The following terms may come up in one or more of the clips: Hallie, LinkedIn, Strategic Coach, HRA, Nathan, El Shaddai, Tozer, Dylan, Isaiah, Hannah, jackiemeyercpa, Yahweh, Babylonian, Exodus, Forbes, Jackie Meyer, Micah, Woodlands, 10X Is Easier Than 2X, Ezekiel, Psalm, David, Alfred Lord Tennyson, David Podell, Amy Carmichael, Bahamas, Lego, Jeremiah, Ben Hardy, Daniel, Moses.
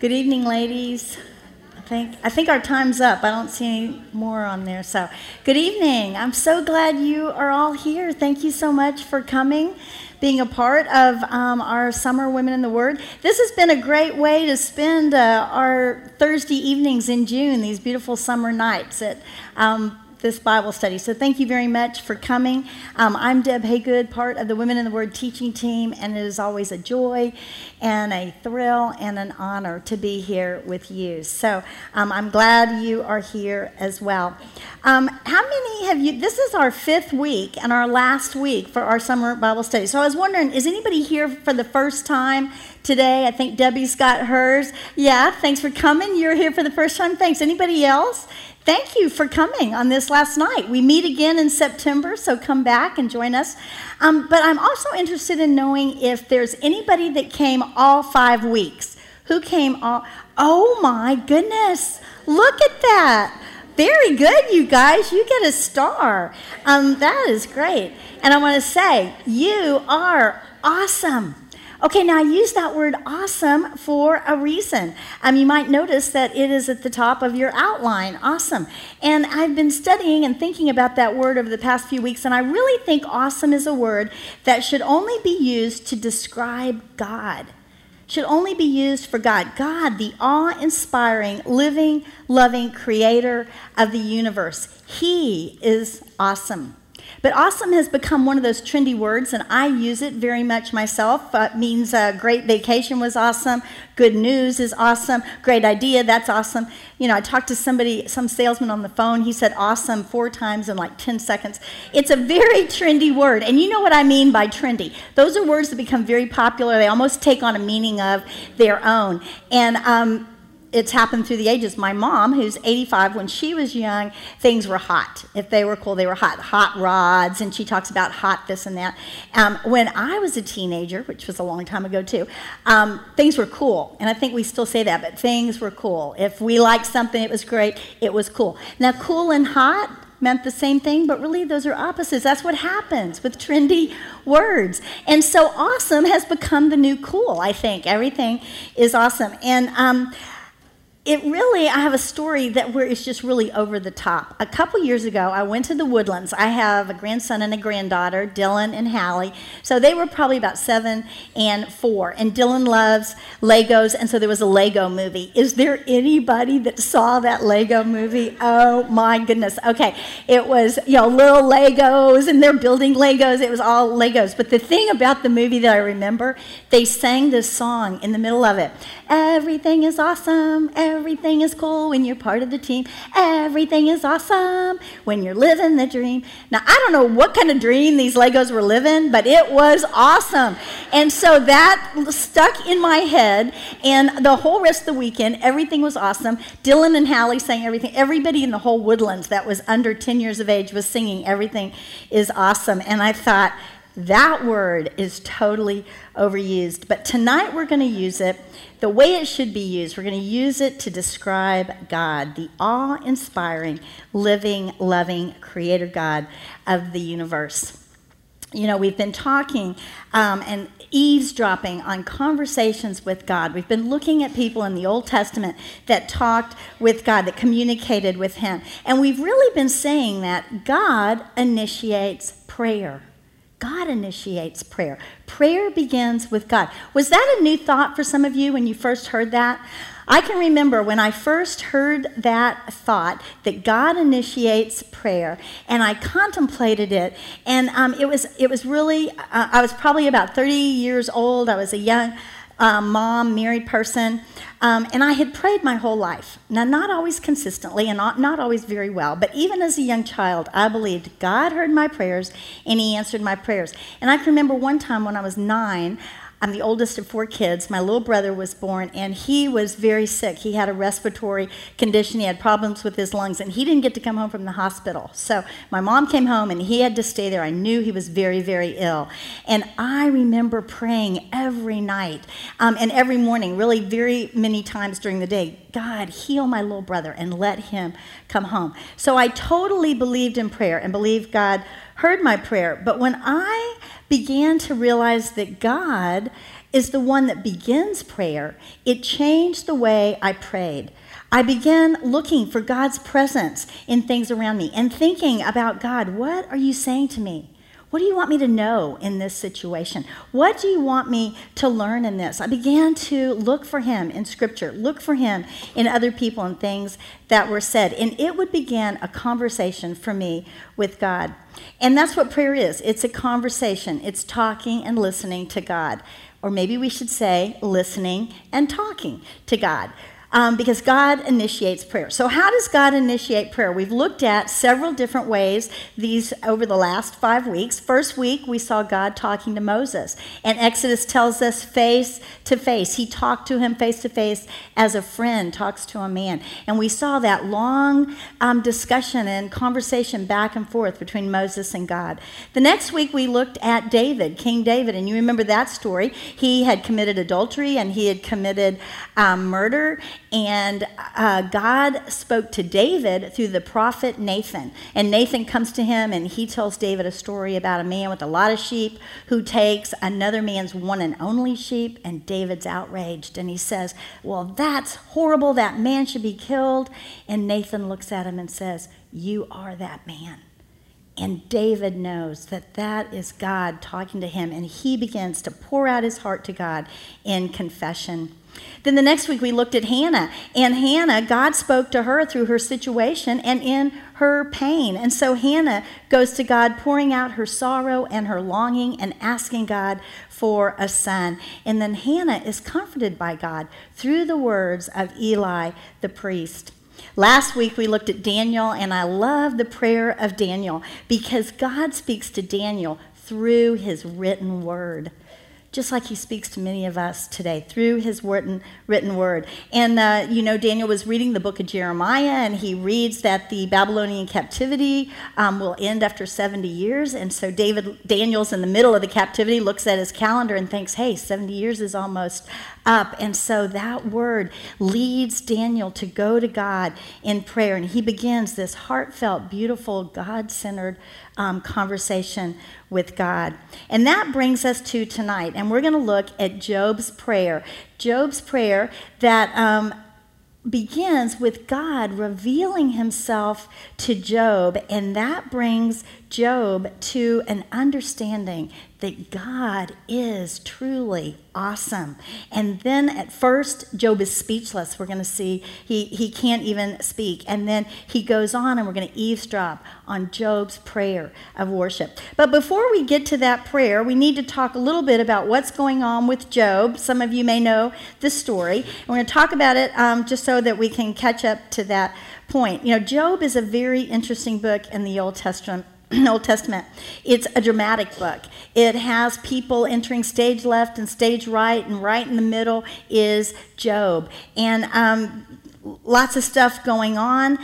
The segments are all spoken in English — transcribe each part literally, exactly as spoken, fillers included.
Good evening, ladies. I think I think our time's up. I don't see any more on there. So, good evening. I'm so glad you are all here. Thank you so much for coming, being a part of um, our Summer Women in the Word. This has been a great way to spend uh, our Thursday evenings in June, these beautiful summer nights at um, this Bible study. So thank you very much for coming. Um, I'm Deb Haygood, part of the Women in the Word teaching team, and it is always a joy and a thrill and an honor to be here with you. So um, I'm glad you are here as well. Um, how many have you, this is our fifth week and our last week for our summer Bible study. So I was wondering, is anybody here for the first time today? I think Debbie's got hers. Yeah, thanks for coming. You're here for the first time. Thanks. Anybody else? Thank you for coming on this last night. We meet again in September, so come back and join us. Um, but I'm also interested in knowing if there's anybody that came all five weeks. Who came all? Oh, my goodness. Look at that. Very good, you guys. You get a star. Um, that is great. And I want to say, you are awesome. Okay, now I use that word awesome for a reason. Um, you might notice that it is at the top of your outline, awesome. And I've been studying and thinking about that word over the past few weeks, and I really think awesome is a word that should only be used to describe God. Should only be used for God. God, the awe-inspiring, living, loving creator of the universe. He is awesome. But awesome has become one of those trendy words, and I use it very much myself. Uh, it means uh, great vacation was awesome, good news is awesome, great idea, that's awesome. You know, I talked to somebody, some salesman on the phone, he said awesome four times in like ten seconds. It's a very trendy word, and you know what I mean by trendy. Those are words that become very popular. They almost take on a meaning of their own. And um it's happened through the ages. My mom, who's eighty-five, when she was young, things were hot. If they were cool, they were hot. Hot rods, and she talks about hot this and that. Um, when I was a teenager, which was a long time ago too, um, things were cool. And I think we still say that, but things were cool. If we liked something, it was great. It was cool. Now, cool and hot meant the same thing, but really those are opposites. That's what happens with trendy words. And so awesome has become the new cool, I think. Everything is awesome. And um It really, I have a story that where it's just really over the top. A couple years ago, I went to the Woodlands. I have a grandson and a granddaughter, Dylan and Hallie. So they were probably about seven and four. And Dylan loves Legos, and so there was a Lego movie. Is there anybody that saw that Lego movie? Oh, my goodness. Okay, it was, you know, little Legos, and they're building Legos. It was all Legos. But the thing about the movie that I remember, they sang this song in the middle of it. Everything is awesome. Everything is cool when you're part of the team. Everything is awesome when you're living the dream. Now, I don't know what kind of dream these Legos were living, but it was awesome. And so that stuck in my head, and the whole rest of the weekend, everything was awesome. Dylan and Hallie sang everything. Everybody in the whole Woodlands that was under ten years of age was singing Everything is Awesome. And I thought, that word is totally overused. But tonight we're going to use it the way it should be used. We're going to use it to describe God, the awe-inspiring, living, loving creator God of the universe. You know, we've been talking um, and eavesdropping on conversations with God. We've been looking at people in the Old Testament that talked with God, that communicated with him. And we've really been saying that God initiates prayer. God initiates prayer. Prayer begins with God. Was that a new thought for some of you when you first heard that? I can remember when I first heard that thought, that God initiates prayer, and I contemplated it, and um, it was it was really, uh, I was probably about thirty years old. I was a young Uh, mom, married person, um, and I had prayed my whole life. Now, not always consistently and not, not always very well, but even as a young child, I believed God heard my prayers and he answered my prayers. And I can remember one time when I was nine, I'm the oldest of four kids. My little brother was born, and he was very sick. He had a respiratory condition. He had problems with his lungs, and he didn't get to come home from the hospital. So my mom came home, and he had to stay there. I knew he was very, very ill. And I remember praying every night um, and every morning, really very many times during the day, God, heal my little brother and let him come home. So I totally believed in prayer and believed God heard my prayer. But when I began to realize that God is the one that begins prayer. It changed the way I prayed. I began looking for God's presence in things around me and thinking about God. What are you saying to me? What do you want me to know in this situation? What do you want me to learn in this? I began to look for him in Scripture, look for him in other people and things that were said. And it would begin a conversation for me with God. And that's what prayer is. It's a conversation. It's talking and listening to God. Or maybe we should say listening and talking to God. Um, because God initiates prayer. So how does God initiate prayer? We've looked at several different ways these over the last five weeks. First week, we saw God talking to Moses. And Exodus tells us face to face. He talked to him face to face as a friend talks to a man. And we saw that long um, discussion and conversation back and forth between Moses and God. The next week, we looked at David, King David. And you remember that story. He had committed adultery and he had committed um, murder. And uh, God spoke to David through the prophet Nathan. And Nathan comes to him and he tells David a story about a man with a lot of sheep who takes another man's one and only sheep. And David's outraged. And he says, well, that's horrible. That man should be killed. And Nathan looks at him and says, you are that man. And David knows that that is God talking to him. And he begins to pour out his heart to God in confession. Then the next week we looked at Hannah. And Hannah, God spoke to her through her situation and in her pain. And so Hannah goes to God pouring out her sorrow and her longing and asking God for a son. And then Hannah is comforted by God through the words of Eli the priest. Last week we looked at Daniel, and I love the prayer of Daniel because God speaks to Daniel through his written word. Just like he speaks to many of us today through his written, written word. And, uh, you know, Daniel was reading the book of Jeremiah, and he reads that the Babylonian captivity um, will end after seventy years. And so David Daniel's in the middle of the captivity, looks at his calendar and thinks, hey, seventy years is almost up. And so that word leads Daniel to go to God in prayer. And he begins this heartfelt, beautiful, God-centered um, conversation with God. And that brings us to tonight. And we're going to look at Job's prayer. Job's prayer that um, begins with God revealing himself to Job. And that brings Job to an understanding that God is truly awesome. And then at first, Job is speechless. We're going to see he, he can't even speak. And then he goes on, and we're going to eavesdrop on Job's prayer of worship. But before we get to that prayer, we need to talk a little bit about what's going on with Job. Some of you may know the story. And we're going to talk about it um, just so that we can catch up to that point. You know, Job is a very interesting book in the Old Testament. Old Testament. It's a dramatic book. It has people entering stage left and stage right, and right in the middle is Job. And um, lots of stuff going on.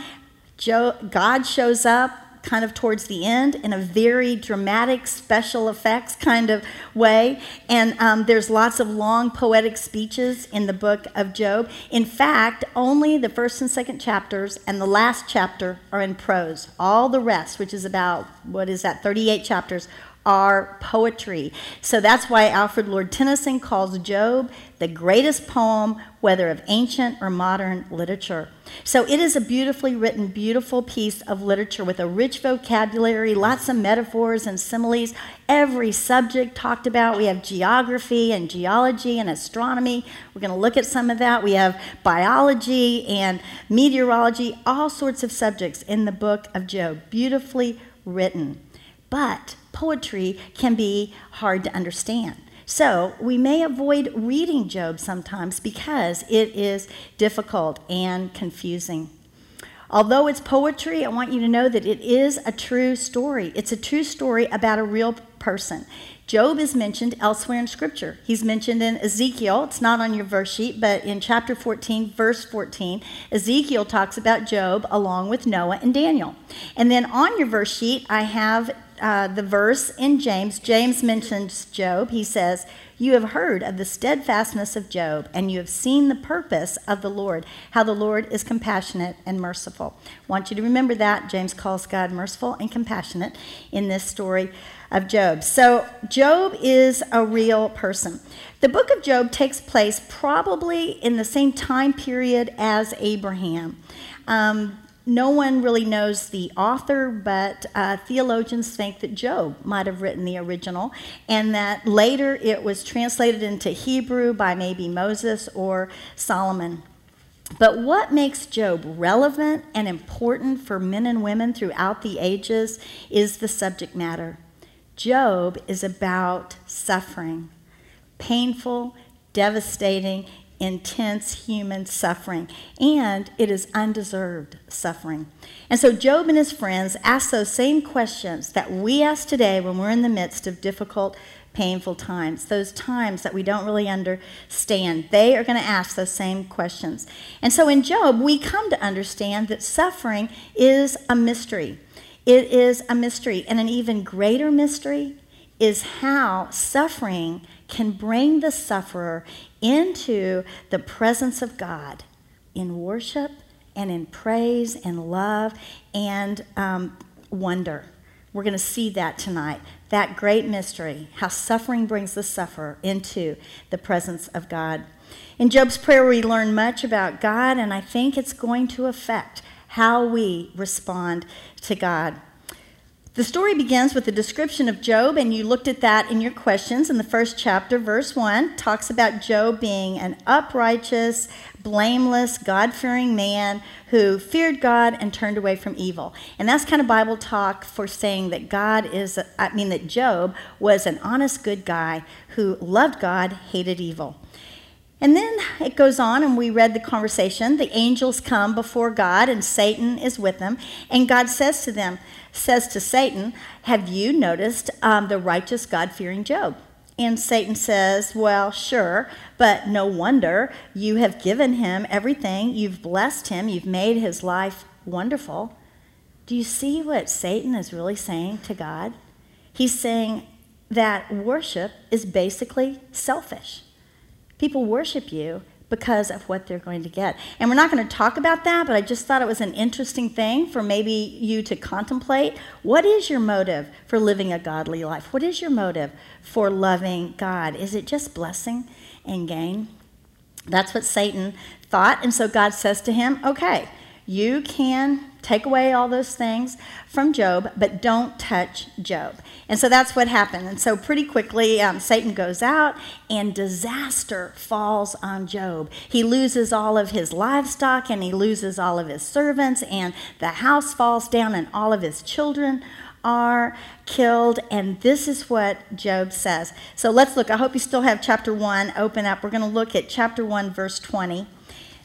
Job, God shows up kind of towards the end in a very dramatic special effects kind of way. And um, there's lots of long poetic speeches in the book of Job. In fact, only the first and second chapters and the last chapter are in prose. All the rest, which is about, what is that, thirty-eight chapters, are poetry. So that's why Alfred Lord Tennyson calls Job the greatest poem, whether of ancient or modern literature. So it is a beautifully written, beautiful piece of literature with a rich vocabulary, lots of metaphors and similes, every subject talked about. We have geography and geology and astronomy. We're going to look at some of that. We have biology and meteorology, all sorts of subjects in the book of Job, beautifully written. But poetry can be hard to understand. So we may avoid reading Job sometimes because it is difficult and confusing. Although it's poetry, I want you to know that it is a true story. It's a true story about a real person. Job is mentioned elsewhere in Scripture. He's mentioned in Ezekiel. It's not on your verse sheet, but in chapter fourteen, verse fourteen, Ezekiel talks about Job along with Noah and Daniel. And then on your verse sheet, I have uh, the verse in James. James mentions Job. He says, "You have heard of the steadfastness of Job, and you have seen the purpose of the Lord, how the Lord is compassionate and merciful." I want you to remember that. James calls God merciful and compassionate in this story of Job. So Job is a real person. The book of Job takes place probably in the same time period as Abraham. Um, No one really knows the author, but uh, theologians think that Job might have written the original, and that later it was translated into Hebrew by maybe Moses or Solomon. But what makes Job relevant and important for men and women throughout the ages is the subject matter. Job is about suffering, painful, devastating, intense human suffering, and it is undeserved suffering. And so Job and his friends ask those same questions that we ask today when we're in the midst of difficult, painful times, those times that we don't really understand. They are going to ask those same questions. And so in Job, we come to understand that suffering is a mystery. It is a mystery, and an even greater mystery is how suffering can bring the sufferer into the presence of God in worship and in praise and love and um, wonder. We're going to see that tonight, that great mystery, how suffering brings the sufferer into the presence of God. In Job's prayer, we learn much about God, and I think it's going to affect how we respond to God. The story begins with a description of Job, and you looked at that in your questions in the first chapter. Verse one talks about Job being an uprighteous, blameless, God-fearing man who feared God and turned away from evil. And that's kind of Bible talk for saying that God is, I mean, that Job was an honest, good guy who loved God, hated evil. And then it goes on, and we read the conversation. The angels come before God, and Satan is with them. And God says to them, says to Satan, "Have you noticed um, the righteous, God-fearing Job?" And Satan says, "Well, sure, but no wonder. You have given him everything. You've blessed him. You've made his life wonderful." Do you see what Satan is really saying to God? He's saying that worship is basically selfish. People worship you because of what they're going to get. And we're not going to talk about that, but I just thought it was an interesting thing for maybe you to contemplate. What is your motive for living a godly life? What is your motive for loving God? Is it just blessing and gain? That's what Satan thought. And so God says to him, "Okay, you can take away all those things from Job, but don't touch Job." And so that's what happened. And so pretty quickly, um, Satan goes out, and disaster falls on Job. He loses all of his livestock, and he loses all of his servants, and the house falls down, and all of his children are killed. And this is what Job says. So let's look. I hope you still have chapter one open up. We're going to look at chapter one, verse twenty.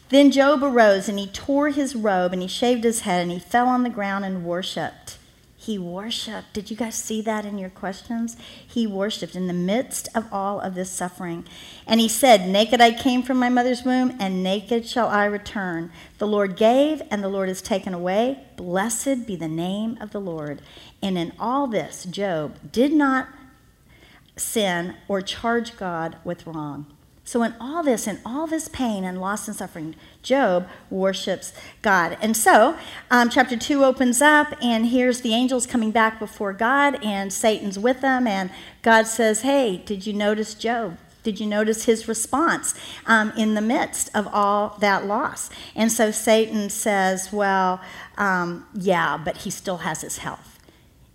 "Then Job arose, and he tore his robe, and he shaved his head, and he fell on the ground and worshipped." He worshipped. Did you guys see that in your questions? He worshipped in the midst of all of this suffering. "And he said, 'Naked I came from my mother's womb, and naked shall I return. The Lord gave, and the Lord has taken away. Blessed be the name of the Lord.' And in all this, Job did not sin or charge God with wrong." So in all this, in all this pain and loss and suffering, Job worships God. And so um, chapter two opens up, and here's the angels coming back before God, and Satan's with them, and God says, "Hey, did you notice Job? Did you notice his response um, in the midst of all that loss?" And so Satan says, "Well, um, yeah, but he still has his health.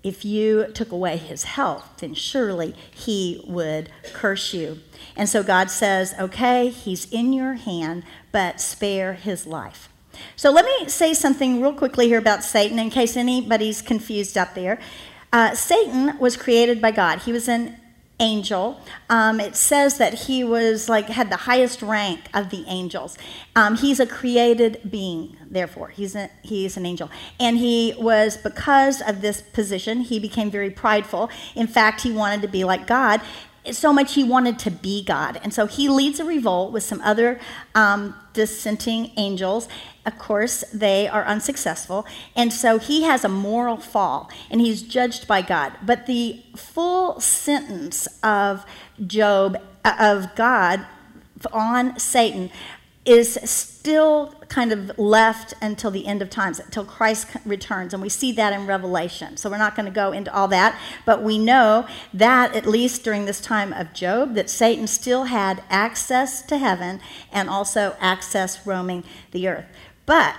If you took away his health, then surely he would curse you." And so God says, "Okay, he's in your hand, but spare his life." So let me say something real quickly here about Satan in case anybody's confused out there. Uh, Satan was created by God. He was an angel. Um, it says that he was like had the highest rank of the angels. Um, he's a created being, therefore. He's a, he's an angel. And he was, because of this position, he became very prideful. In fact, he wanted to be like God. so much he wanted to be God. And so he leads a revolt with some other um, dissenting angels. Of course, they are unsuccessful. And so he has a moral fall, and he's judged by God. But the full sentence of Job, of God on Satan, is still kind of left until the end of times, until Christ returns, and we see that in Revelation. So we're not going to go into all that, but we know that at least during this time of Job, that Satan still had access to heaven and also access roaming the earth. But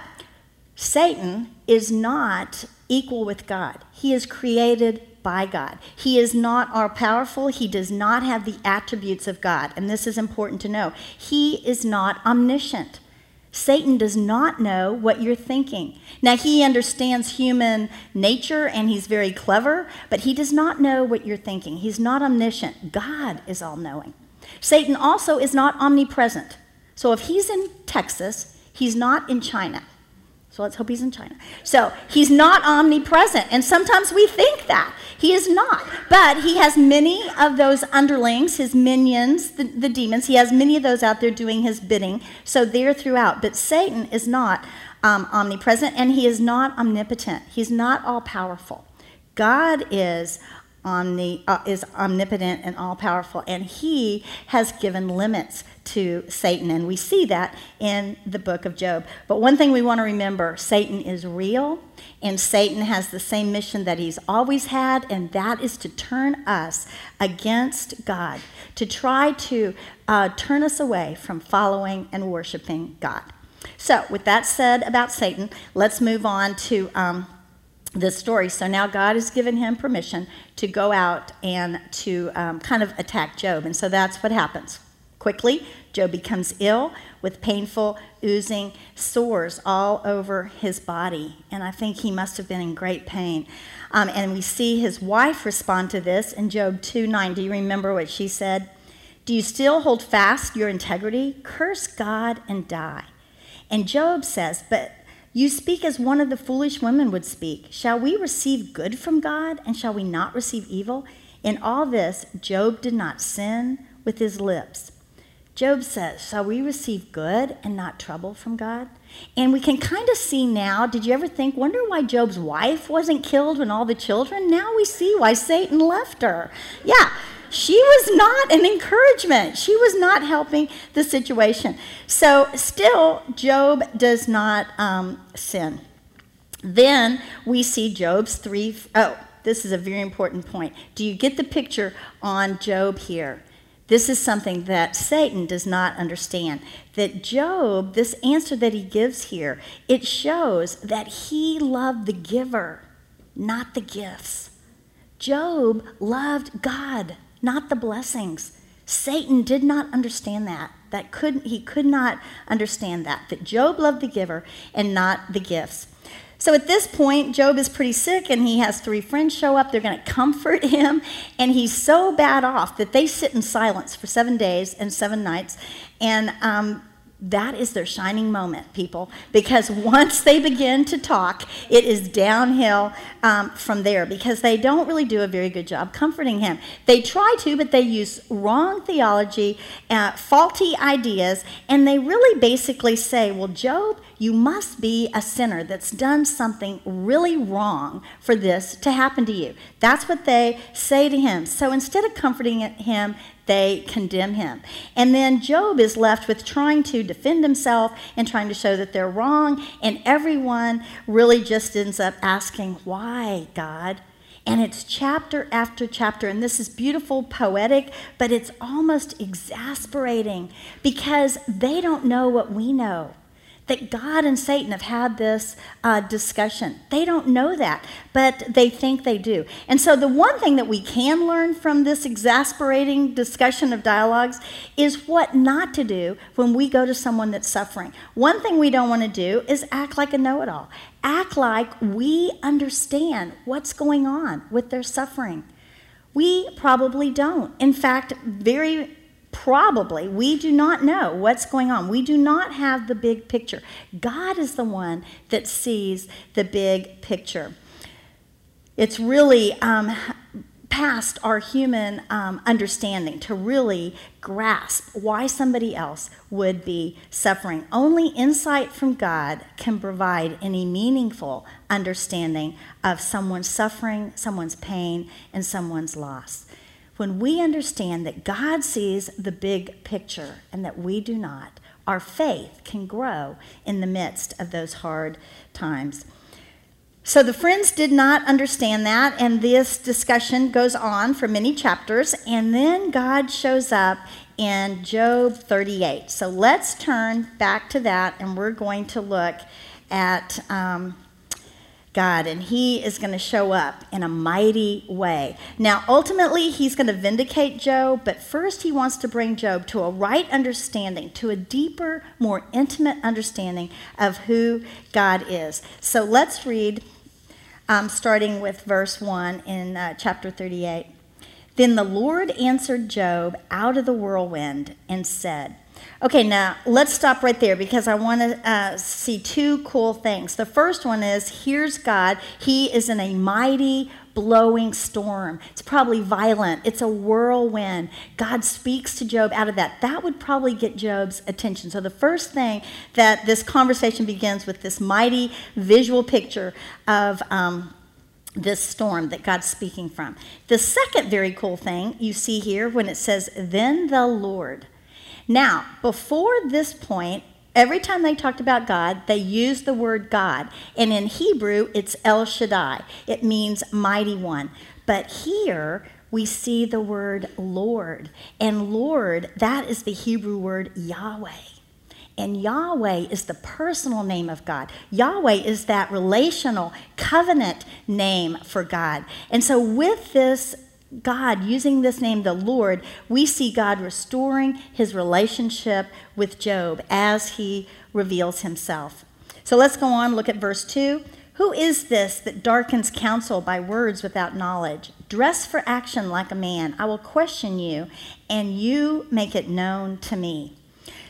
Satan is not equal with God. He is created by God. He is not all powerful. He does not have the attributes of God. And this is important to know. He is not omniscient. Satan does not know what you're thinking. Now, he understands human nature, and he's very clever, but he does not know what you're thinking. He's not omniscient. God is all-knowing. Satan also is not omnipresent. So if he's in Texas, he's not in China. So let's hope he's in China. So he's not omnipresent, and sometimes we think that. He is not, but he has many of those underlings, his minions, the, the demons. He has many of those out there doing his bidding, so they're throughout. But Satan is not um, omnipresent, and he is not omnipotent. He's not all-powerful. God is, omni, uh, is omnipotent and all-powerful, and he has given limits to Satan, and we see that in the book of Job. But one thing we want to remember, Satan is real, and Satan has the same mission that he's always had, and that is to turn us against God, to try to uh, turn us away from following and worshiping God. So with that said about Satan, let's move on to um, this story. So now God has given him permission to go out and to um, kind of attack Job, and so that's what happens. Quickly, Job becomes ill with painful, oozing sores all over his body. And I think he must have been in great pain. Um, and we see his wife respond to this in Job two nine. Do you remember what she said? Do you still hold fast your integrity? Curse God and die. And Job says, but you speak as one of the foolish women would speak. Shall we receive good from God, and shall we not receive evil? In all this, Job did not sin with his lips. Job says, shall we receive good and not trouble from God? And we can kind of see now, did you ever think, wonder why Job's wife wasn't killed when all the children? Now we see why Satan left her. Yeah, she was not an encouragement. She was not helping the situation. So still, Job does not um, sin. Then we see Job's three, oh, this is a very important point. Do you get the picture on Job here? This is something that Satan does not understand. That Job, this answer that he gives here, it shows that he loved the giver, not the gifts. Job loved God, not the blessings. Satan did not understand that. That couldn't, he could not understand that, that Job loved the giver and not the gifts. So at this point, Job is pretty sick, and he has three friends show up. They're going to comfort him, and he's so bad off that they sit in silence for seven days and seven nights, and um, that is their shining moment, people, because once they begin to talk, it is downhill um, from there, because they don't really do a very good job comforting him. They try to, but they use wrong theology, uh, faulty ideas, and they really basically say, well, Job, you must be a sinner that's done something really wrong for this to happen to you. That's what they say to him. So instead of comforting him, they condemn him. And then Job is left with trying to defend himself and trying to show that they're wrong, and everyone really just ends up asking, why, God? And it's chapter after chapter, and this is beautiful, poetic, but it's almost exasperating because they don't know what we know. That God and Satan have had this uh, discussion. They don't know that, but they think they do. And so the one thing that we can learn from this exasperating discussion of dialogues is what not to do when we go to someone that's suffering. One thing we don't want to do is act like a know-it-all. Act like we understand what's going on with their suffering. We probably don't. In fact, very Probably, we do not know what's going on. We do not have the big picture. God is the one that sees the big picture. It's really um, past our human um, understanding to really grasp why somebody else would be suffering. Only insight from God can provide any meaningful understanding of someone's suffering, someone's pain, and someone's loss. When we understand that God sees the big picture and that we do not, our faith can grow in the midst of those hard times. So the friends did not understand that, and this discussion goes on for many chapters, and then God shows up in Job thirty-eight. So let's turn back to that, and we're going to look at um, God, and he is going to show up in a mighty way. Now, ultimately, he's going to vindicate Job, but first he wants to bring Job to a right understanding, to a deeper, more intimate understanding of who God is. So let's read. Um, starting with verse one in uh, chapter thirty-eight. Then the Lord answered Job out of the whirlwind and said, okay, now let's stop right there because I want to uh, see two cool things. The first one is, here's God. He is in a mighty, blowing storm. It's probably violent. It's a whirlwind. God speaks to Job out of that. That would probably get Job's attention. So the first thing that this conversation begins with, this mighty visual picture of um, this storm that God's speaking from. The second very cool thing you see here when it says, then the Lord. Now, before this point, every time they talked about God, they used the word God. And in Hebrew, it's El Shaddai. It means mighty one. But here, we see the word Lord. And Lord, that is the Hebrew word Yahweh. And Yahweh is the personal name of God. Yahweh is that relational covenant name for God. And so with this God, using this name, the Lord, we see God restoring his relationship with Job as he reveals himself. So let's go on, look at verse two. Who is this that darkens counsel by words without knowledge? Dress for action like a man. I will question you, and you make it known to me.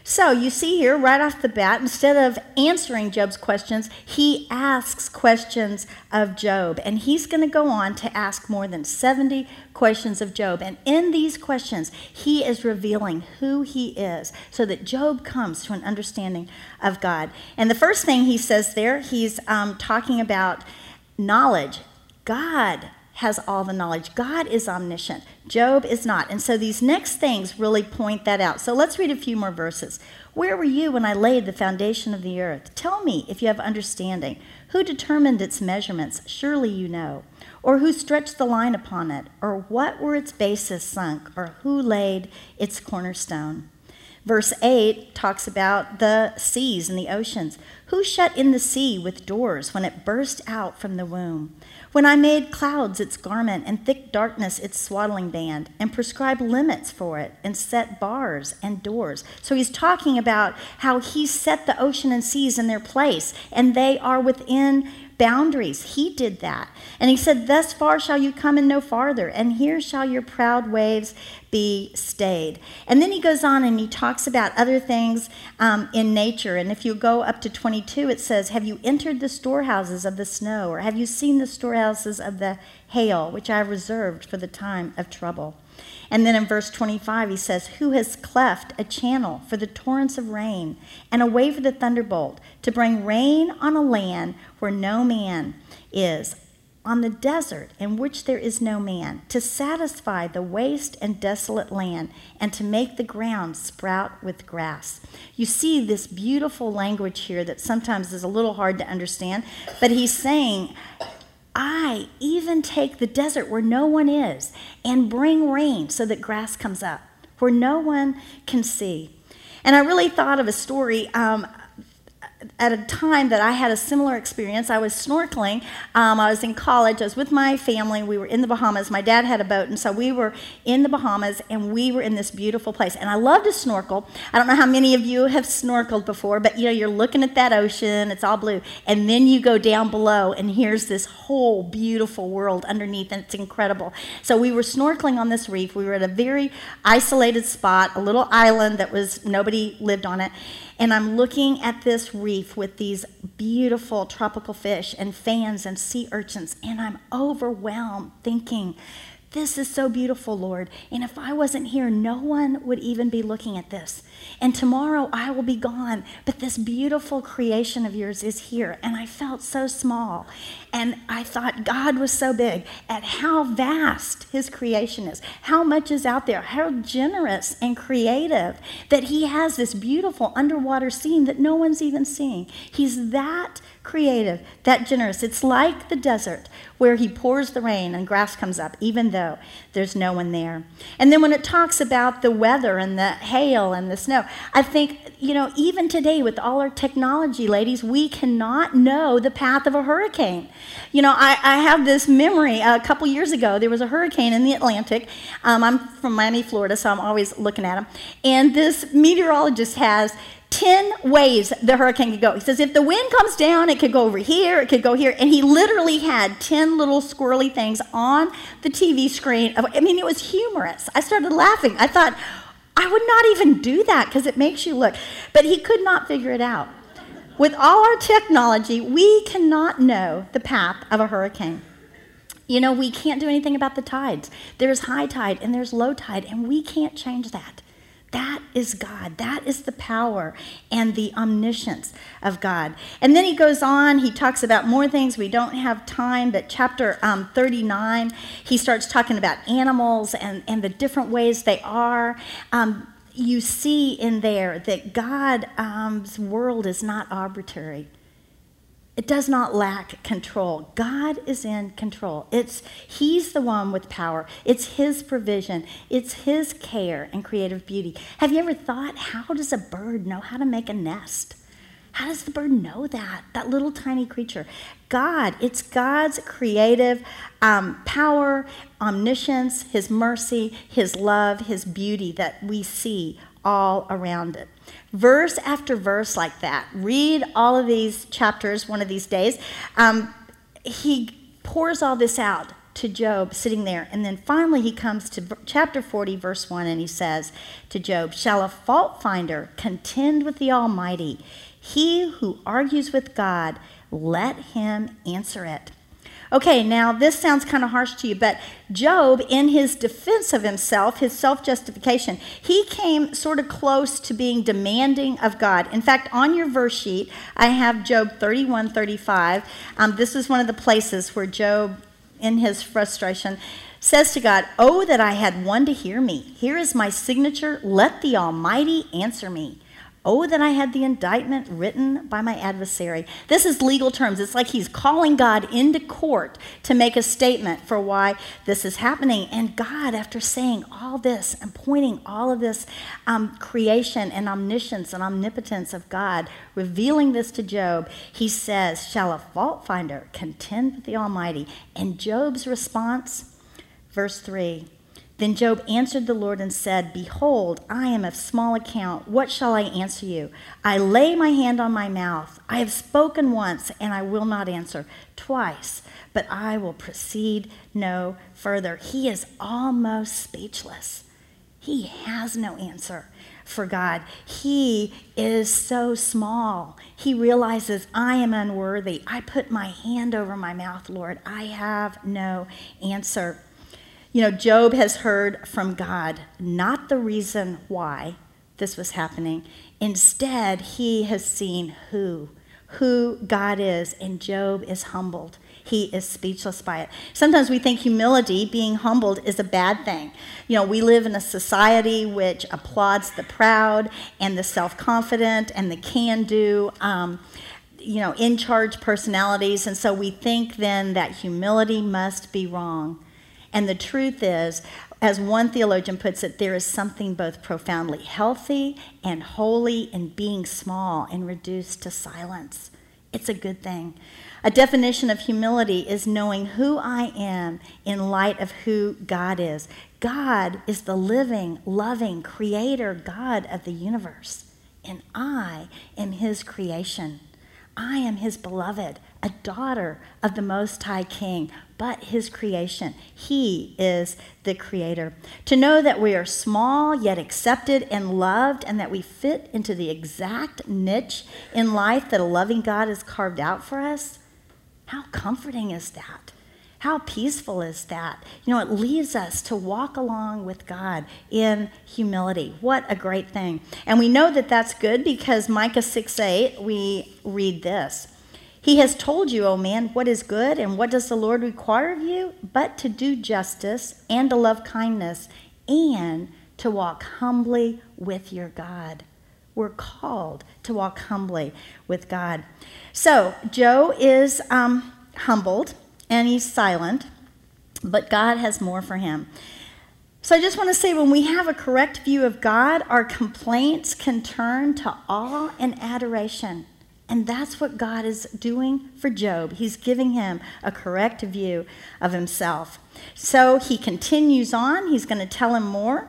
So you see here, right off the bat, instead of answering Job's questions, he asks questions of Job. And he's going to go on to ask more than seventy questions of Job. And in these questions, he is revealing who he is so that Job comes to an understanding of God. And the first thing he says there, he's um, talking about knowledge. God has all the knowledge. God is omniscient. Job is not. And so these next things really point that out. So let's read a few more verses. Where were you when I laid the foundation of the earth? Tell me if you have understanding. Who determined its measurements? Surely you know. Or who stretched the line upon it? Or what were its bases sunk? Or who laid its cornerstone? Verse eight talks about the seas and the oceans. Who shut in the sea with doors when it burst out from the womb? When I made clouds its garment and thick darkness its swaddling band, and prescribed limits for it and set bars and doors. So he's talking about how he set the ocean and seas in their place, and they are within boundaries. He did that. And he said, thus far shall you come and no farther, and here shall your proud waves be stayed. And then he goes on and he talks about other things um, in nature. And if you go up to twenty-two, it says, have you entered the storehouses of the snow, or have you seen the storehouses of the hail, which I have reserved for the time of trouble? And then in verse twenty-five, he says, who has cleft a channel for the torrents of rain and a way for the thunderbolt to bring rain on a land where no man is, on the desert in which there is no man, to satisfy the waste and desolate land and to make the ground sprout with grass. You see this beautiful language here that sometimes is a little hard to understand, but he's saying, I even take the desert where no one is and bring rain so that grass comes up, where no one can see. And I really thought of a story um, at a time that I had a similar experience. I was snorkeling. Um, I was in college. I was with my family. We were in the Bahamas. My dad had a boat, and so we were in the Bahamas, and we were in this beautiful place. And I love to snorkel. I don't know how many of you have snorkeled before, but, you know, you're looking at that ocean. It's all blue. And then you go down below, and here's this whole beautiful world underneath, and it's incredible. So we were snorkeling on this reef. We were at a very isolated spot, a little island that was nobody lived on it. And I'm looking at this reef with these beautiful tropical fish and fans and sea urchins, and I'm overwhelmed thinking, This is so beautiful, Lord. And if I wasn't here, no one would even be looking at this. And tomorrow I will be gone, but this beautiful creation of yours is here. And I felt so small. And I thought God was so big at how vast his creation is, how much is out there, how generous and creative that he has this beautiful underwater scene that no one's even seeing. He's that creative, that generous. It's like the desert where he pours the rain and grass comes up, even though there's no one there. And then when it talks about the weather and the hail and the snow, I think, you know, even today with all our technology, ladies, we cannot know the path of a hurricane. You know, I, I have this memory a couple years ago. There was a hurricane in the Atlantic. Um, I'm from Miami, Florida, so I'm always looking at them. And this meteorologist has ten ways the hurricane could go. He says, if the wind comes down, it could go over here, it could go here. And he literally had ten little squirrely things on the T V screen. I mean, it was humorous. I started laughing. I thought, I would not even do that because it makes you look. But he could not figure it out. With all our technology, we cannot know the path of a hurricane. You know, we can't do anything about the tides. There's high tide and there's low tide, and we can't change that. That is God. That is the power and the omniscience of God. And then he goes on. He talks about more things. We don't have time, but chapter um, thirty-nine, he starts talking about animals and, and the different ways they are. Um, you see in there that God's world is not arbitrary. It does not lack control. God is in control. It's he's the one with power. It's his provision. It's his care and creative beauty. Have you ever thought, how does a bird know how to make a nest? How does the bird know that? That little tiny creature. God, it's God's creative um, power, omniscience, his mercy, his love, his beauty that we see all around it. Verse after verse like that. Read all of these chapters one of these days. Um, he pours all this out to Job sitting there. And then finally he comes to chapter forty, verse one, and he says to Job, shall a fault finder contend with the Almighty? He who argues with God, let him answer it. Okay, now this sounds kind of harsh to you, but Job, in his defense of himself, his self-justification, he came sort of close to being demanding of God. In fact, on your verse sheet, I have Job thirty-one thirty-five. Um, this is one of the places where Job, in his frustration, says to God, oh, that I had one to hear me. Here is my signature. Let the Almighty answer me. Oh, that I had the indictment written by my adversary. This is legal terms. It's like he's calling God into court to make a statement for why this is happening. And God, after saying all this and pointing all of this um, creation and omniscience and omnipotence of God, revealing this to Job, he says, shall a fault finder contend with the Almighty? And Job's response, verse three, then Job answered the Lord and said, behold, I am of small account. What shall I answer you? I lay my hand on my mouth. I have spoken once, and I will not answer twice, but I will proceed no further. He is almost speechless. He has no answer for God. He is so small. He realizes, I am unworthy. I put my hand over my mouth, Lord. I have no answer. You know, Job has heard from God, not the reason why this was happening. Instead, he has seen who, who God is, and Job is humbled. He is speechless by it. Sometimes we think humility, being humbled, is a bad thing. You know, we live in a society which applauds the proud and the self-confident and the can-do, um, you know, in-charge personalities, and so we think then that humility must be wrong. And the truth is, as one theologian puts it, there is something both profoundly healthy and holy in being small and reduced to silence. It's a good thing. A definition of humility is knowing who I am in light of who God is. God is the living, loving, creator God of the universe, and I am his creation. I am his beloved, a daughter of the Most High King, but his creation. He is the creator. To know that we are small, yet accepted and loved, and that we fit into the exact niche in life that a loving God has carved out for us, how comforting is that? How peaceful is that? You know, it leaves us to walk along with God in humility. What a great thing. And we know that that's good because Micah six eight, we read this. He has told you, O man, what is good, and what does the Lord require of you? But to do justice and to love kindness and to walk humbly with your God. We're called to walk humbly with God. So Joe is um, humbled, and he's silent, but God has more for him. So I just want to say, when we have a correct view of God, our complaints can turn to awe and adoration. And that's what God is doing for Job. He's giving him a correct view of himself. So he continues on. He's going to tell him more.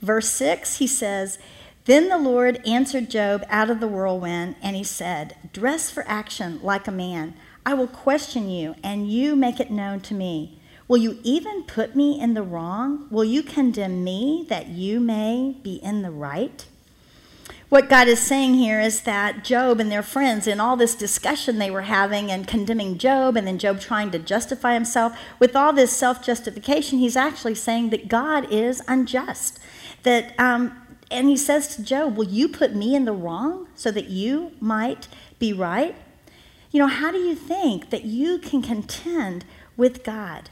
Verse six, he says, Then the Lord answered Job out of the whirlwind, and he said, Dress for action like a man. I will question you, and you make it known to me. Will you even put me in the wrong? Will you condemn me that you may be in the right? What God is saying here is that Job and their friends, in all this discussion they were having and condemning Job, and then Job trying to justify himself, with all this self-justification, he's actually saying that God is unjust. That, um, and he says to Job, will you put me in the wrong so that you might be right? You know, how do you think that you can contend with God?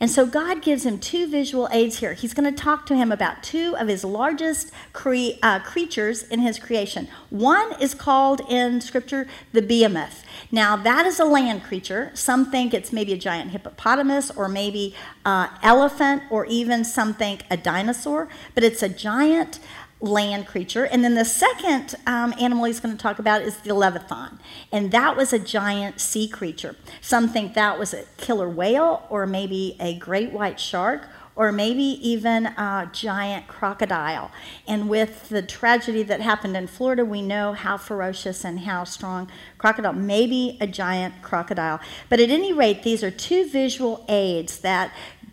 And so God gives him two visual aids here. He's going to talk to him about two of his largest cre- uh, creatures in his creation. One is called in Scripture the behemoth. Now, that is a land creature. Some think it's maybe a giant hippopotamus or maybe an uh, elephant, or even some think a dinosaur. But it's a giant land creature. And then the second um, animal he's going to talk about is the Leviathan, and that was a giant sea creature. Some think that was a killer whale, or maybe a great white shark, or maybe even a giant crocodile. And with the tragedy that happened in Florida, we know how ferocious and how strong crocodile, maybe a giant crocodile. But at any rate, these are two visual aids that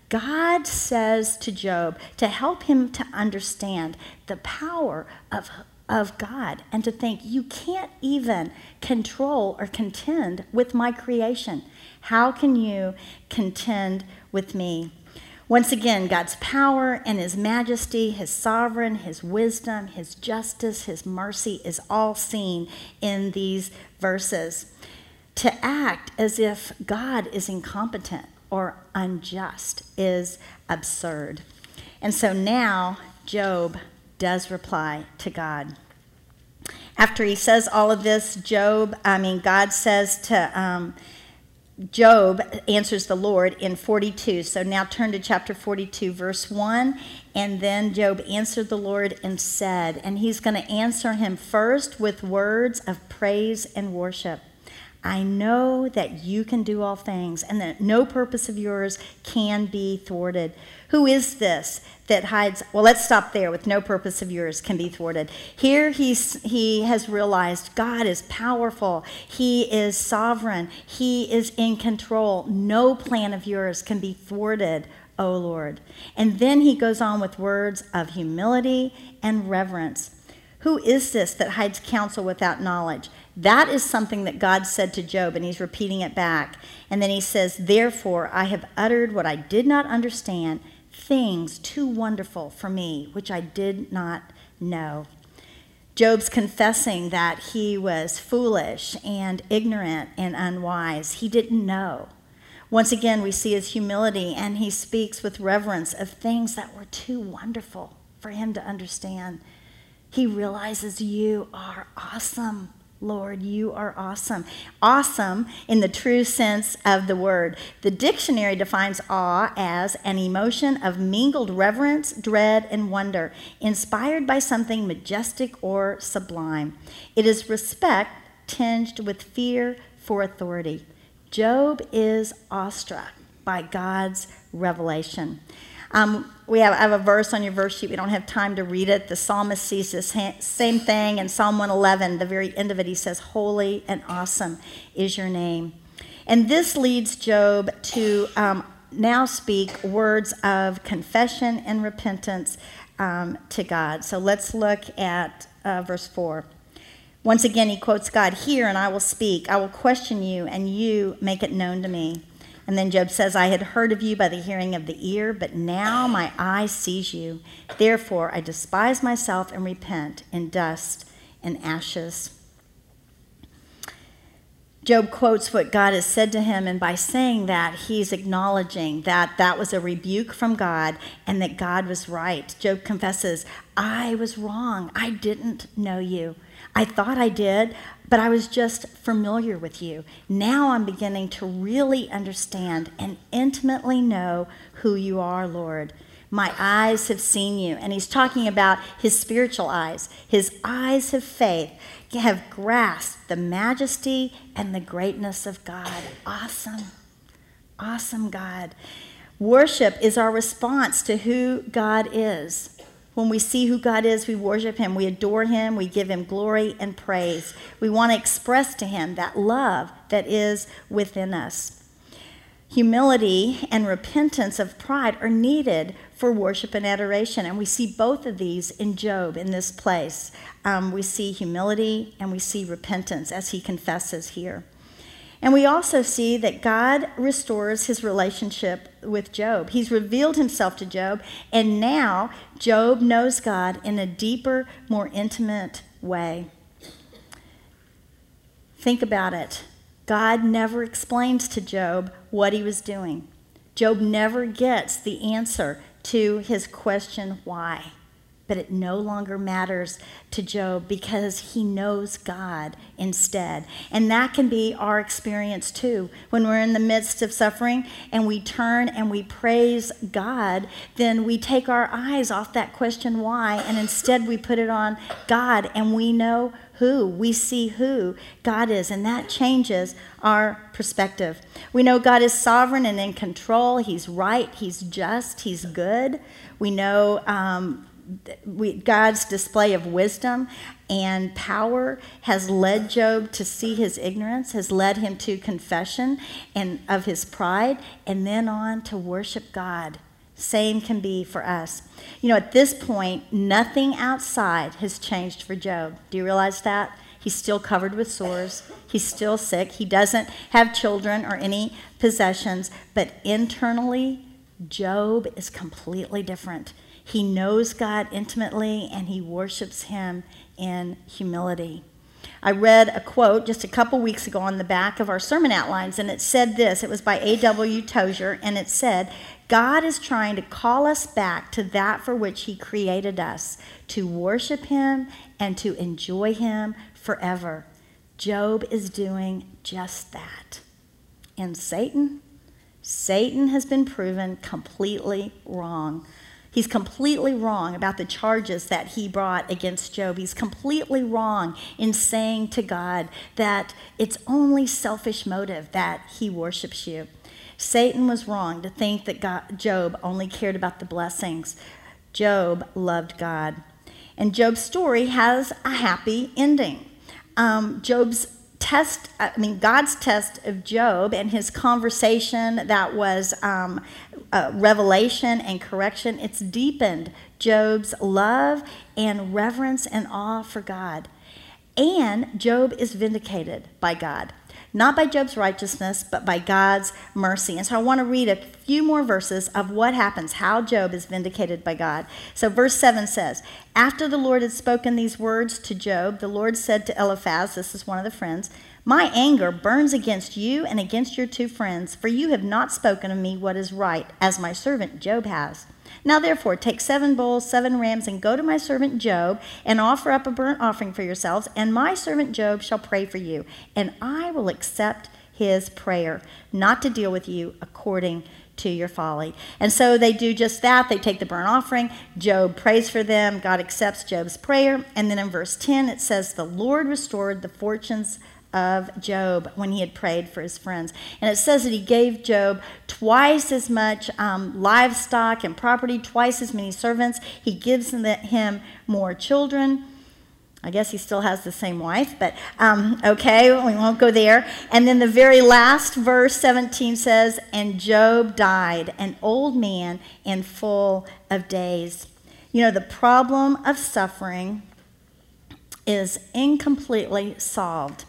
God says to Job to help him to understand the power of, of God, and to think, you can't even control or contend with my creation. How can you contend with me? Once again, God's power and his majesty, his sovereign, his wisdom, his justice, his mercy is all seen in these verses. To act as if God is incompetent or unjust is absurd. And so now Job does reply to God. After he says all of this, Job, I mean, God says to um, Job, answers the Lord in forty-two. So now turn to chapter forty-two, verse one. And then Job answered the Lord and said, and he's going to answer him first with words of praise and worship. I know that you can do all things, and that no purpose of yours can be thwarted. Who is this that hides? Well, let's stop there with no purpose of yours can be thwarted. Here he's, he has realized God is powerful. He is sovereign. He is in control. No plan of yours can be thwarted, O Lord. And then he goes on with words of humility and reverence. Who is this that hides counsel without knowledge? That is something that God said to Job, and he's repeating it back. And then he says, therefore, I have uttered what I did not understand, things too wonderful for me, which I did not know. Job's confessing that he was foolish and ignorant and unwise. He didn't know. Once again, we see his humility, and he speaks with reverence of things that were too wonderful for him to understand. He realizes you are awesome. Lord, you are awesome. Awesome in the true sense of the word. The dictionary defines awe as an emotion of mingled reverence, dread, and wonder, inspired by something majestic or sublime. It is respect tinged with fear for authority. Job is awestruck by God's revelation. Um, we have, I have a verse on your verse sheet. We don't have time to read it. The psalmist sees this ha- same thing in Psalm one eleven. The very end of it, he says, holy and awesome is your name. And this leads Job to um, now speak words of confession and repentance um, to God. So let's look at uh, verse four. Once again, he quotes God, hear and I will speak. I will question you, and you make it known to me. And then Job says, I had heard of you by the hearing of the ear, but now my eye sees you. Therefore, I despise myself and repent in dust and ashes. Job quotes what God has said to him, and by saying that, he's acknowledging that that was a rebuke from God and that God was right. Job confesses, I was wrong. I didn't know you. I thought I did, but I was just familiar with you. Now I'm beginning to really understand and intimately know who you are, Lord. My eyes have seen you. And he's talking about his spiritual eyes. His eyes of faith have grasped the majesty and the greatness of God. Awesome. Awesome God. Worship is our response to who God is. When we see who God is, we worship him, we adore him, we give him glory and praise. We want to express to him that love that is within us. Humility and repentance of pride are needed for worship and adoration, and we see both of these in Job in this place. Um, we see humility and we see repentance as he confesses here. And we also see that God restores his relationship with Job. He's revealed himself to Job, and now Job knows God in a deeper, more intimate way. Think about it. God never explains to Job what he was doing. Job never gets the answer to his question, why? But it no longer matters to Job because he knows God instead. And that can be our experience too. When we're in the midst of suffering and we turn and we praise God, then we take our eyes off that question why, and instead we put it on God, and we know who, we see who God is, and that changes our perspective. We know God is sovereign and in control. He's right, he's just, he's good. We know um, we, God's display of wisdom and power has led Job to see his ignorance, has led him to confession and of his pride, and then on to worship God. Same can be for us. You know, at this point, nothing outside has changed for Job. Do you realize that? He's still covered with sores. He's still sick. He doesn't have children or any possessions. But internally, Job is completely different. He knows God intimately, and he worships him in humility. I read a quote just a couple weeks ago on the back of our sermon outlines, and it said this. It was by A W Tozer, and it said, God is trying to call us back to that for which he created us, to worship him and to enjoy him forever. Job is doing just that. And Satan? Satan has been proven completely wrong. He's completely wrong about the charges that he brought against Job. He's completely wrong in saying to God that it's only selfish motive that he worships you. Satan was wrong to think that God, Job only cared about the blessings. Job loved God. And Job's story has a happy ending. Um, Job's test, I mean, God's test of Job and his conversation that was um, uh, revelation and correction, it's deepened Job's love and reverence and awe for God. And Job is vindicated by God. Not by Job's righteousness, but by God's mercy. And so I want to read a few more verses of what happens, how Job is vindicated by God. So verse seven says, after the Lord had spoken these words to Job, the Lord said to Eliphaz, this is one of the friends, my anger burns against you and against your two friends, for you have not spoken of me what is right, as my servant Job has. Now therefore, take seven bulls, seven rams, and go to my servant Job, and offer up a burnt offering for yourselves, and my servant Job shall pray for you, and I will accept his prayer, not to deal with you according to your folly. And so they do just that. They take the burnt offering. Job prays for them. God accepts Job's prayer. And then in verse ten, it says, the Lord restored the fortunes of Job when he had prayed for his friends. And it says that he gave Job twice as much um, livestock and property, twice as many servants. He gives him more children. I guess he still has the same wife, but um, okay, we won't go there. And then the very last verse, seventeen, says, and Job died, an old man and full of days. You know, the problem of suffering is incompletely solved.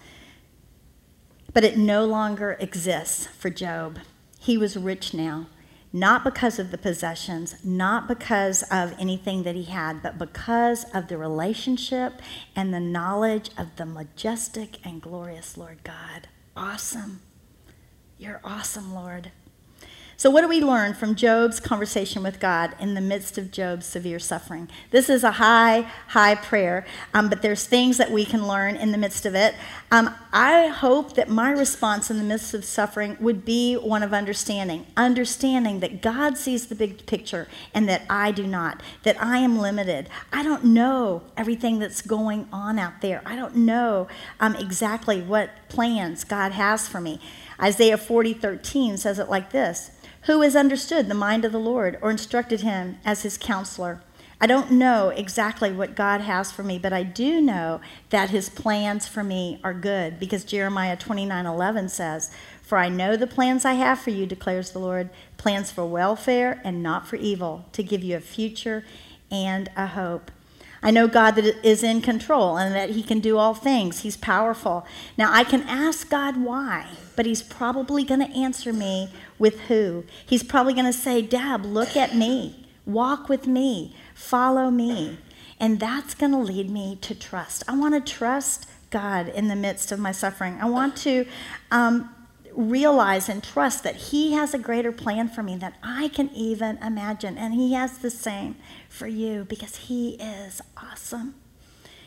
But it no longer exists for Job. He was rich now, not because of the possessions, not because of anything that he had, but because of the relationship and the knowledge of the majestic and glorious Lord God. Awesome. You're awesome, Lord. So what do we learn from Job's conversation with God in the midst of Job's severe suffering? This is a high, high prayer, um, but there's things that we can learn in the midst of it. Um, I hope that my response in the midst of suffering would be one of understanding, understanding that God sees the big picture and that I do not, that I am limited. I don't know everything that's going on out there. I don't know um, exactly what plans God has for me. Isaiah forty thirteen says it like this. Who has understood the mind of the Lord or instructed him as his counselor? I don't know exactly what God has for me, but I do know that his plans for me are good, because Jeremiah twenty-nine eleven says, For I know the plans I have for you, declares the Lord, plans for welfare and not for evil, to give you a future and a hope. I know God that is in control and that he can do all things. He's powerful. Now, I can ask God why, but he's probably going to answer me with who. He's probably going to say, Deb, look at me. Walk with me. Follow me. And that's going to lead me to trust. I want to trust God in the midst of my suffering. I want to um, realize and trust that he has a greater plan for me than I can even imagine. And he has the same for you, because he is awesome.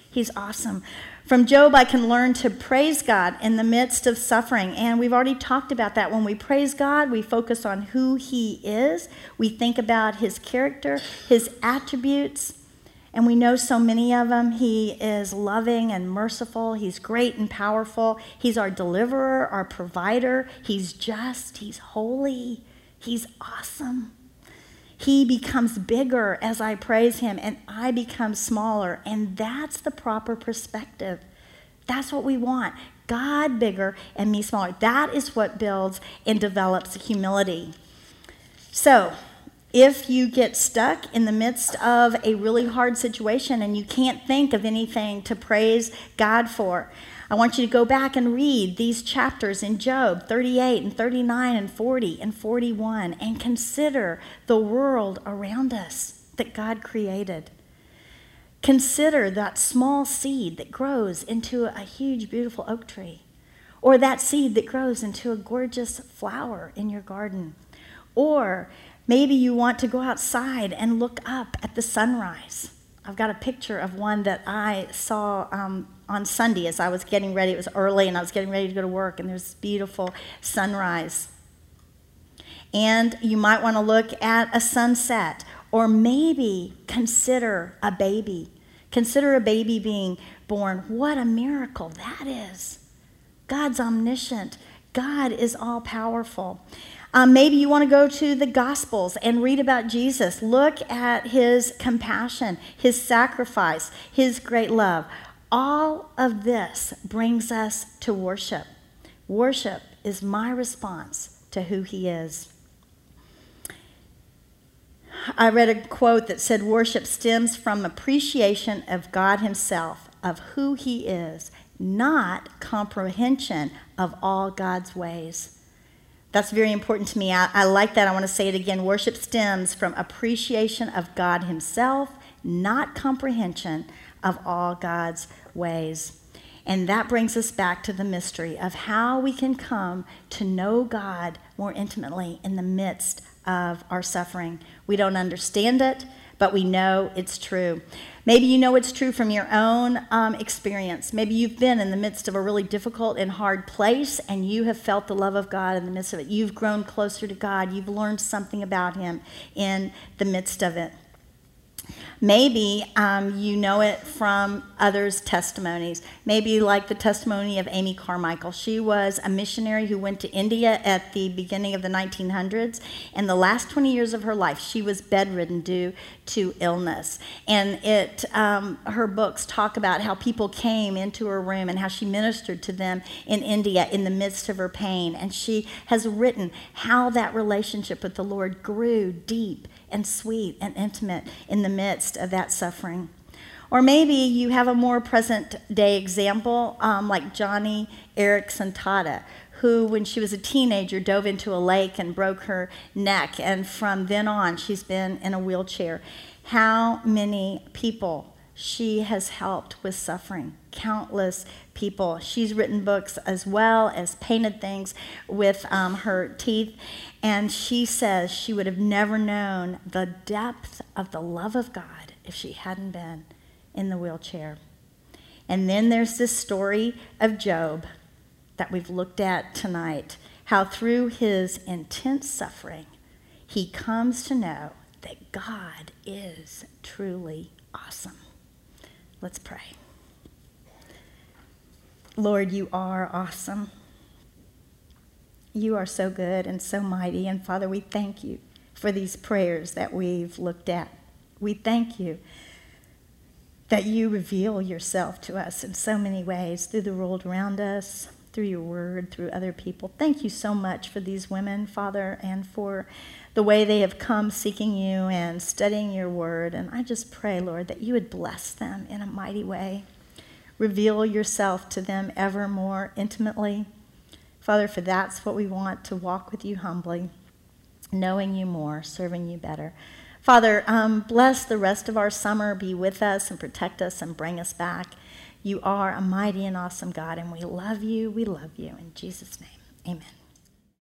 He's awesome. From Job, I can learn to praise God in the midst of suffering. And we've already talked about that. When we praise God, we focus on who he is. We think about his character, his attributes. And we know so many of them. He is loving and merciful. He's great and powerful. He's our deliverer, our provider. He's just. He's holy. He's awesome. He becomes bigger as I praise him, and I become smaller. And that's the proper perspective. That's what we want. God bigger and me smaller. That is what builds and develops humility. So if you get stuck in the midst of a really hard situation and you can't think of anything to praise God for, I want you to go back and read these chapters in Job thirty-eight and thirty-nine and forty and forty-one, and consider the world around us that God created. Consider that small seed that grows into a huge, beautiful oak tree, or that seed that grows into a gorgeous flower in your garden. Or maybe you want to go outside and look up at the sunrise. I've got a picture of one that I saw um, on Sunday as I was getting ready. It was early, and I was getting ready to go to work, and there's this beautiful sunrise. And you might want to look at a sunset, or maybe consider a baby. Consider a baby being born. What a miracle that is. God's omniscient. God is all-powerful. Um, maybe you want to go to the Gospels and read about Jesus. Look at his compassion, his sacrifice, his great love. All of this brings us to worship. Worship is my response to who he is. I read a quote that said, worship stems from appreciation of God himself, of who he is, not comprehension of all God's ways. That's very important to me. I, I like that. I want to say it again. Worship stems from appreciation of God himself, not comprehension of all God's ways. And that brings us back to the mystery of how we can come to know God more intimately in the midst of our suffering. We don't understand it, but we know it's true. Maybe you know it's true from your own um, experience. Maybe you've been in the midst of a really difficult and hard place, and you have felt the love of God in the midst of it. You've grown closer to God. You've learned something about him in the midst of it. Maybe um, you know it from others' testimonies. Maybe like the testimony of Amy Carmichael. She was a missionary who went to India at the beginning of the nineteen hundreds. And the last twenty years of her life, she was bedridden due to illness. And it, um, her books talk about how people came into her room and how she ministered to them in India in the midst of her pain. And she has written how that relationship with the Lord grew deep and sweet and intimate in the midst of that suffering. Or maybe you have a more present day example, um, like Johnny Erickson Tata, who, when she was a teenager, dove into a lake and broke her neck. And from then on, she's been in a wheelchair. How many people she has helped with suffering, countless people. She's written books as well as painted things with um, her teeth. And she says she would have never known the depth of the love of God if she hadn't been in the wheelchair. And then there's this story of Job that we've looked at tonight, how through his intense suffering, he comes to know that God is truly awesome. Let's pray. Lord, you are awesome. You are so good and so mighty. And Father, we thank you for these prayers that we've looked at. We thank you that you reveal yourself to us in so many ways, through the world around us, through your word, through other people. Thank you so much for these women, Father, and for the way they have come seeking you and studying your word. And I just pray, Lord, that you would bless them in a mighty way. Reveal yourself to them ever more intimately. Father, for that's what we want, to walk with you humbly, knowing you more, serving you better. Father, um, bless the rest of our summer. Be with us and protect us and bring us back. You are a mighty and awesome God, and we love you. We love you. In Jesus' name, amen.